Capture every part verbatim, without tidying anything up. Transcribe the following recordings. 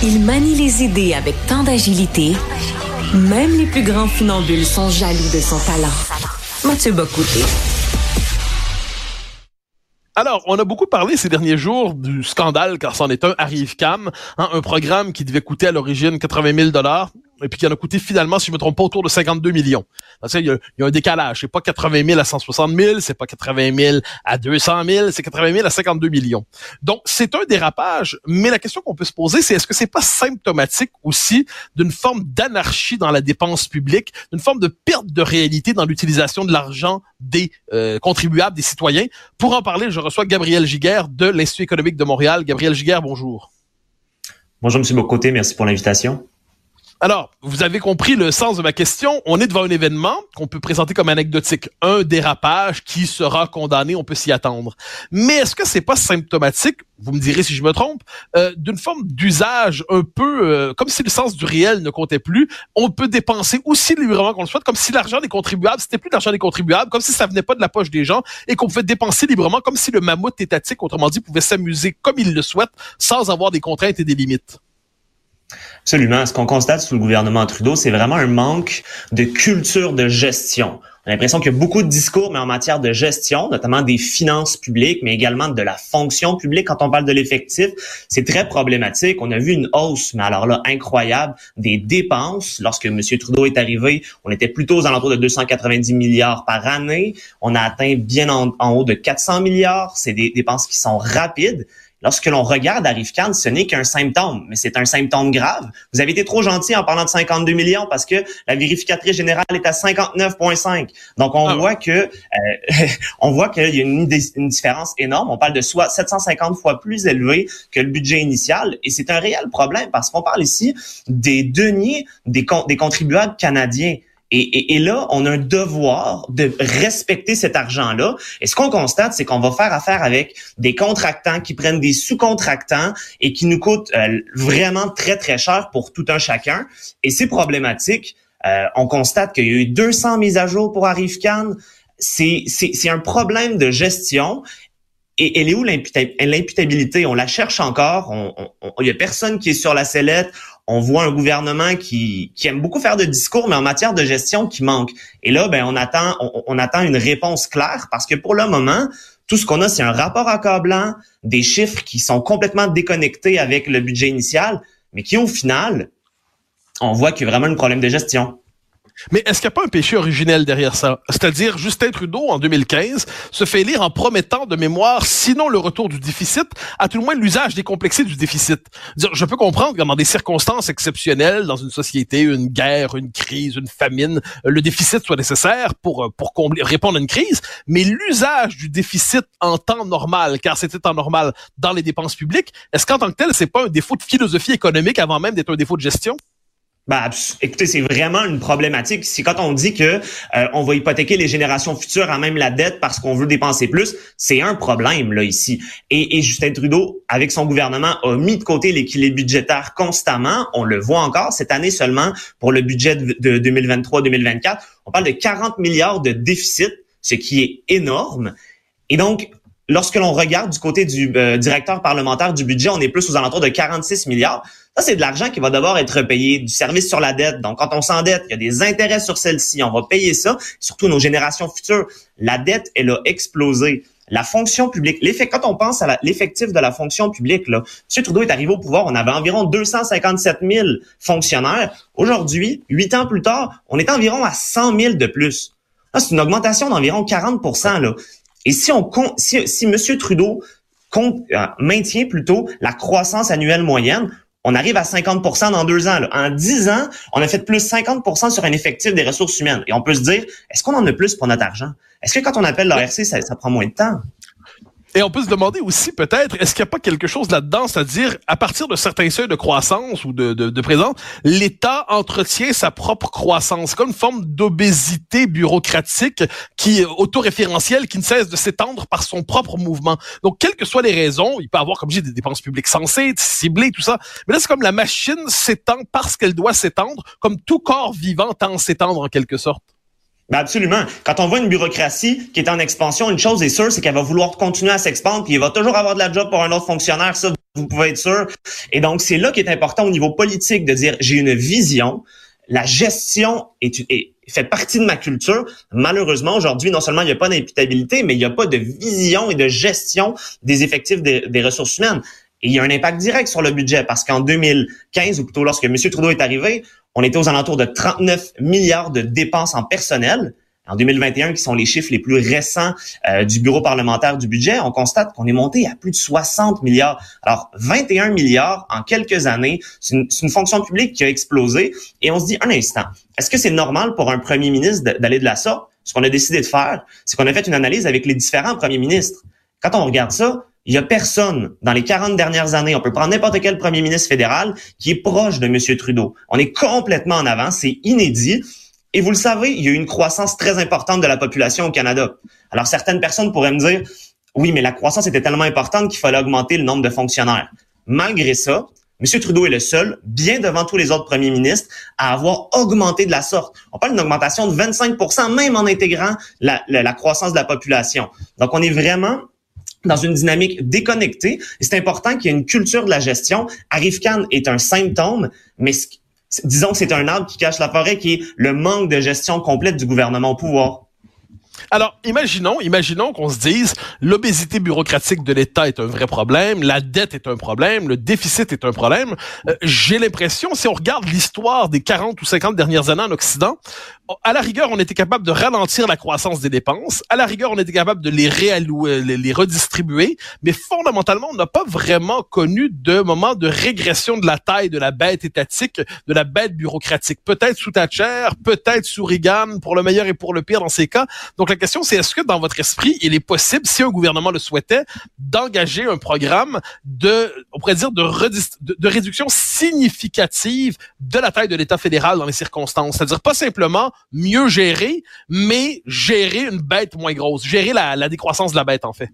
Il manie les idées avec tant d'agilité, même les plus grands funambules sont jaloux de son talent. Mathieu Bacoté. Alors, on a beaucoup parlé ces derniers jours du scandale, car c'en est un, ArriveCan, hein, un programme qui devait coûter à l'origine quatre-vingt mille dollars et puis qui en a coûté finalement, si je ne me trompe pas, autour de cinquante-deux millions. Il y, y a un décalage. C'est pas quatre-vingt mille à cent soixante mille, c'est pas quatre-vingt mille à deux cent mille, c'est quatre-vingt mille à cinquante-deux millions. Donc, c'est un dérapage, mais la question qu'on peut se poser, c'est est-ce que c'est pas symptomatique aussi d'une forme d'anarchie dans la dépense publique, d'une forme de perte de réalité dans l'utilisation de l'argent des euh, contribuables, des citoyens? Pour en parler, je reçois Gabriel Giguère de l'Institut économique de Montréal. Gabriel Giguère, bonjour. Bonjour, M. Bocoté. Merci pour l'invitation. Alors, vous avez compris le sens de ma question. On est devant un événement qu'on peut présenter comme anecdotique. Un dérapage qui sera condamné, on peut s'y attendre. Mais est-ce que c'est pas symptomatique, vous me direz si je me trompe, euh, d'une forme d'usage un peu, euh, comme si le sens du réel ne comptait plus, on peut dépenser aussi librement qu'on le souhaite, comme si l'argent des contribuables, c'était plus l'argent des contribuables, comme si ça venait pas de la poche des gens et qu'on pouvait dépenser librement, comme si le mammouth étatique, autrement dit, pouvait s'amuser comme il le souhaite, sans avoir des contraintes et des limites. Absolument. Ce qu'on constate sous le gouvernement Trudeau, c'est vraiment un manque de culture de gestion. On a l'impression qu'il y a beaucoup de discours, mais en matière de gestion, notamment des finances publiques, mais également de la fonction publique. Quand on parle de l'effectif, c'est très problématique. On a vu une hausse, mais alors là, incroyable, des dépenses. Lorsque M. Trudeau est arrivé, on était plutôt aux alentours de deux cent quatre-vingt-dix milliards par année. On a atteint bien en, en haut de quatre cents milliards. C'est des dépenses qui sont rapides. Lorsque l'on regarde ArriveCan, ce n'est qu'un symptôme, mais c'est un symptôme grave. Vous avez été trop gentil en parlant de cinquante-deux millions parce que la vérificatrice générale est à cinquante-neuf virgule cinq. Donc, on ah. voit que euh, on voit qu'il y a une, une différence énorme. On parle de soit sept cent cinquante fois plus élevé que le budget initial. Et c'est un réel problème parce qu'on parle ici des deniers des, des contribuables canadiens. Et, et, et là, on a un devoir de respecter cet argent-là. Et ce qu'on constate, c'est qu'on va faire affaire avec des contractants qui prennent des sous-contractants et qui nous coûtent euh, vraiment très, très cher pour tout un chacun. Et c'est problématique. Euh, on constate qu'il y a eu deux cents mises à jour pour ArriveCan. C'est, c'est, c'est un problème de gestion. Et elle est où l'imputabilité? On la cherche encore. On, on, on, y a personne qui est sur la sellette. On voit un gouvernement qui, qui aime beaucoup faire de discours, mais en matière de gestion qui manque. Et là, ben, on attend, on, on attend une réponse claire parce que pour le moment, tout ce qu'on a, c'est un rapport accablant, des chiffres qui sont complètement déconnectés avec le budget initial, mais qui, au final, on voit qu'il y a vraiment un problème de gestion. Mais est-ce qu'il n'y a pas un péché originel derrière ça? C'est-à-dire, Justin Trudeau, en deux mille quinze, se fait élire en promettant de mémoire, sinon le retour du déficit, à tout le moins l'usage décomplexé du déficit. C'est-à-dire, je peux comprendre que dans des circonstances exceptionnelles, dans une société, une guerre, une crise, une famine, le déficit soit nécessaire pour pour combler, répondre à une crise, mais l'usage du déficit en temps normal, car c'était temps normal dans les dépenses publiques, est-ce qu'en tant que tel, c'est pas un défaut de philosophie économique avant même d'être un défaut de gestion? Ben, écoutez, c'est vraiment une problématique. C'est quand on dit que euh, on va hypothéquer les générations futures à même la dette parce qu'on veut dépenser plus, c'est un problème là ici. Et, et Justin Trudeau, avec son gouvernement, a mis de côté l'équilibre budgétaire constamment. On le voit encore cette année seulement pour le budget de deux mille vingt-trois deux mille vingt-quatre. On parle de quarante milliards de déficit, ce qui est énorme. Et donc, lorsque l'on regarde du côté du euh, directeur parlementaire du budget, on est plus aux alentours de quarante-six milliards. Ça, c'est de l'argent qui va devoir être payé, du service sur la dette. Donc, quand on s'endette, il y a des intérêts sur celle-ci. On va payer ça, surtout nos générations futures. La dette, elle a explosé. La fonction publique, l'effet, quand on pense à la, l'effectif de la fonction publique, là, M. Trudeau est arrivé au pouvoir, on avait environ deux cent cinquante-sept mille fonctionnaires. Aujourd'hui, huit ans plus tard, on est environ à cent mille de plus. Là, c'est une augmentation d'environ quarante pour cent, là. Et si on si, si M. Trudeau compte, euh, maintient plutôt la croissance annuelle moyenne, on arrive à cinquante pour cent dans deux ans. Là. En dix ans, on a fait plus cinquante pour cent sur un effectif des ressources humaines. Et on peut se dire, est-ce qu'on en a plus pour notre argent? Est-ce que quand on appelle l'A R C, ça, ça prend moins de temps? Et on peut se demander aussi, peut-être, est-ce qu'il n'y a pas quelque chose là-dedans, c'est-à-dire, à partir de certains seuils de croissance ou de, de, de présence, l'État entretient sa propre croissance, comme une forme d'obésité bureaucratique qui autoréférentielle, qui ne cesse de s'étendre par son propre mouvement. Donc, quelles que soient les raisons, il peut y avoir, comme je dis, des dépenses publiques sensées, ciblées, tout ça, mais là, c'est comme la machine s'étend parce qu'elle doit s'étendre, comme tout corps vivant tend à s'étendre en quelque sorte. Ben absolument. Quand on voit une bureaucratie qui est en expansion, une chose est sûre, c'est qu'elle va vouloir continuer à s'expandre, puis il va toujours avoir de la job pour un autre fonctionnaire, ça Vous pouvez être sûr. Et donc, c'est là qui est important au niveau politique de dire « j'ai une vision ». La gestion est, est, fait partie de ma culture. Malheureusement, aujourd'hui, non seulement il n'y a pas d'imputabilité, mais il n'y a pas de vision et de gestion des effectifs des, des ressources humaines. Et il y a un impact direct sur le budget parce qu'en deux mille quinze, ou plutôt lorsque M. Trudeau est arrivé, on était aux alentours de trente-neuf milliards de dépenses en personnel. En deux mille vingt et un, qui sont les chiffres les plus récents euh, du bureau parlementaire du budget, on constate qu'on est monté à plus de soixante milliards. Alors, vingt et un milliards en quelques années, c'est une, une fonction publique qui a explosé. Et on se dit, un instant, est-ce que c'est normal pour un premier ministre d'aller de la sorte? Ce qu'on a décidé de faire, c'est qu'on a fait une analyse avec les différents premiers ministres. Quand on regarde ça, il n'y a personne dans les quarante dernières années, on peut prendre n'importe quel premier ministre fédéral, qui est proche de M. Trudeau. On est complètement en avant, c'est inédit. Et vous le savez, il y a eu une croissance très importante de la population au Canada. Alors, certaines personnes pourraient me dire, oui, mais la croissance était tellement importante qu'il fallait augmenter le nombre de fonctionnaires. Malgré ça, M. Trudeau est le seul, bien devant tous les autres premiers ministres, à avoir augmenté de la sorte. On parle d'une augmentation de vingt-cinq pour cent, même en intégrant la, la, la croissance de la population. Donc, on est vraiment dans une dynamique déconnectée. Et c'est important qu'il y ait une culture de la gestion. ArriveCan est un symptôme, mais ce disons que c'est un arbre qui cache la forêt, qui est le manque de gestion complète du gouvernement au pouvoir. Alors, imaginons, imaginons qu'on se dise l'obésité bureaucratique de l'État est un vrai problème, la dette est un problème, le déficit est un problème. Euh, j'ai l'impression, si on regarde l'histoire des quarante ou cinquante dernières années en Occident, à la rigueur, on était capable de ralentir la croissance des dépenses, à la rigueur, on était capable de les réallouer, les, les redistribuer, mais fondamentalement, on n'a pas vraiment connu de moment de régression de la taille de la bête étatique, de la bête bureaucratique. Peut-être sous Thatcher, peut-être sous Reagan, pour le meilleur et pour le pire dans ces cas. Donc, la question, c'est est-ce que dans votre esprit, il est possible, si un gouvernement le souhaitait, d'engager un programme de, on pourrait dire, de, de, de réduction significative de la taille de l'État fédéral dans les circonstances? C'est-à-dire pas simplement mieux gérer, mais gérer une bête moins grosse, gérer la, la décroissance de la bête, en fait.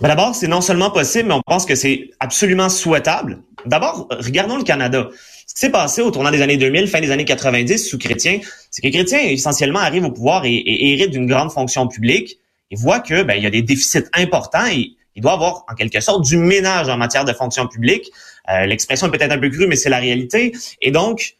Ben d'abord, c'est non seulement possible, mais on pense que c'est absolument souhaitable. D'abord, regardons le Canada. Ce qui s'est passé au tournant des années deux mille, fin des années quatre-vingt-dix, sous Chrétien, c'est que Chrétien, essentiellement, arrive au pouvoir et, et, et hérite d'une grande fonction publique. Il voit que, ben, il y a des déficits importants et il doit avoir, en quelque sorte, du ménage en matière de fonction publique. Euh, l'expression est peut-être un peu crue, mais c'est la réalité. Et donc,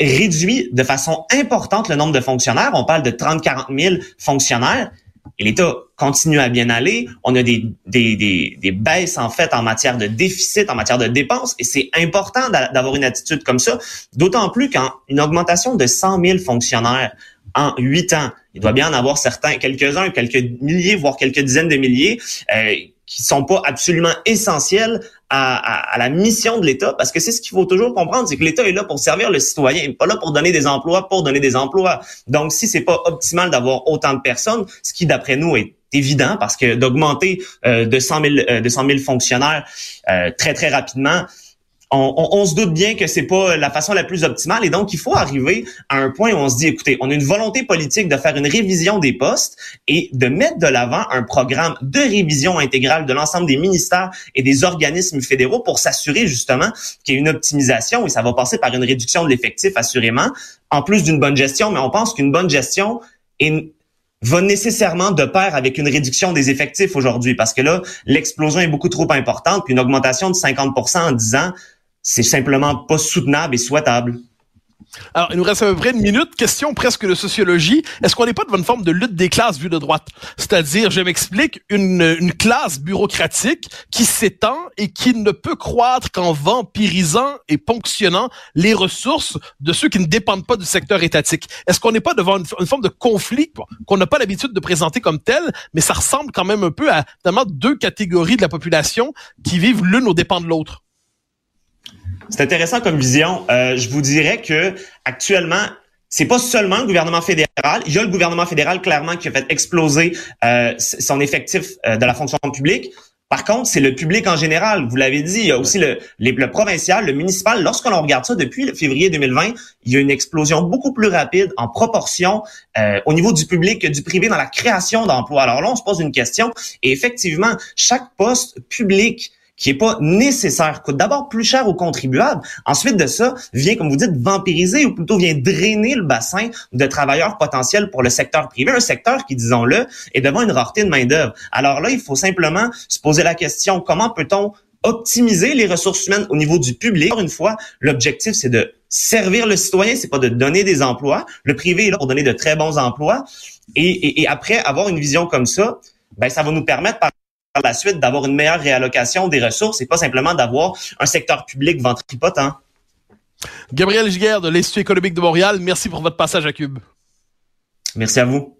réduit de façon importante le nombre de fonctionnaires. On parle de trente à quarante mille fonctionnaires. Et l'État continue à bien aller. On a des, des, des, des baisses, en fait, en matière de déficit, en matière de dépenses. Et c'est important d'avoir une attitude comme ça, d'autant plus qu'en une augmentation de cent mille fonctionnaires en huit ans, il doit bien en avoir certains, quelques-uns, quelques milliers, voire quelques dizaines de milliers, euh, qui sont pas absolument essentiels à, à, à la mission de l'État, parce que c'est ce qu'il faut toujours comprendre, c'est que l'État est là pour servir le citoyen, pas là pour donner des emplois, pour donner des emplois. Donc, si c'est pas optimal d'avoir autant de personnes, ce qui, d'après nous, est évident, parce que d'augmenter euh, de cent mille, euh, de cent mille fonctionnaires euh, très, très rapidement, On, on, on se doute bien que c'est pas la façon la plus optimale et donc il faut arriver à un point où on se dit, écoutez, on a une volonté politique de faire une révision des postes et de mettre de l'avant un programme de révision intégrale de l'ensemble des ministères et des organismes fédéraux pour s'assurer justement qu'il y ait une optimisation et ça va passer par une réduction de l'effectif assurément, en plus d'une bonne gestion, mais on pense qu'une bonne gestion est va nécessairement de pair avec une réduction des effectifs aujourd'hui parce que là, l'explosion est beaucoup trop importante puis une augmentation de cinquante pour cent en dix ans, c'est simplement pas soutenable et souhaitable. Alors, il nous reste à peu près une minute. Question presque de sociologie. Est-ce qu'on n'est pas devant une forme de lutte des classes vue de droite? C'est-à-dire, je m'explique, une, une classe bureaucratique qui s'étend et qui ne peut croître qu'en vampirisant et ponctionnant les ressources de ceux qui ne dépendent pas du secteur étatique. Est-ce qu'on n'est pas devant une, une forme de conflit qu'on n'a pas l'habitude de présenter comme tel, mais ça ressemble quand même un peu à notamment deux catégories de la population qui vivent l'une aux dépens de l'autre? C'est intéressant comme vision. Euh, je vous dirais que actuellement, c'est pas seulement le gouvernement fédéral. Il y a le gouvernement fédéral clairement qui a fait exploser euh, son effectif euh, de la fonction publique. Par contre, c'est le public en général. Vous l'avez dit, il y a aussi le, les, le provincial, le municipal. Lorsqu'on regarde ça depuis le février deux mille vingt, il y a une explosion beaucoup plus rapide en proportion euh, au niveau du public que du privé dans la création d'emplois. Alors là, on se pose une question. Et effectivement, chaque poste public qui est pas nécessaire, coûte d'abord plus cher aux contribuables. Ensuite de ça, vient, comme vous dites, vampiriser ou plutôt vient drainer le bassin de travailleurs potentiels pour le secteur privé, un secteur qui, disons-le, est devant une rareté de main-d'œuvre. Alors là, il faut simplement se poser la question, comment peut-on optimiser les ressources humaines au niveau du public. Encore une fois, l'objectif, c'est de servir le citoyen, c'est pas de donner des emplois. Le privé est là pour donner de très bons emplois. Et, et, et après, avoir une vision comme ça, ben ça va nous permettre par la suite d'avoir une meilleure réallocation des ressources et pas simplement d'avoir un secteur public ventripotent. Gabriel Giguère de l'Institut économique de Montréal, merci pour votre passage à Cube. Merci à vous.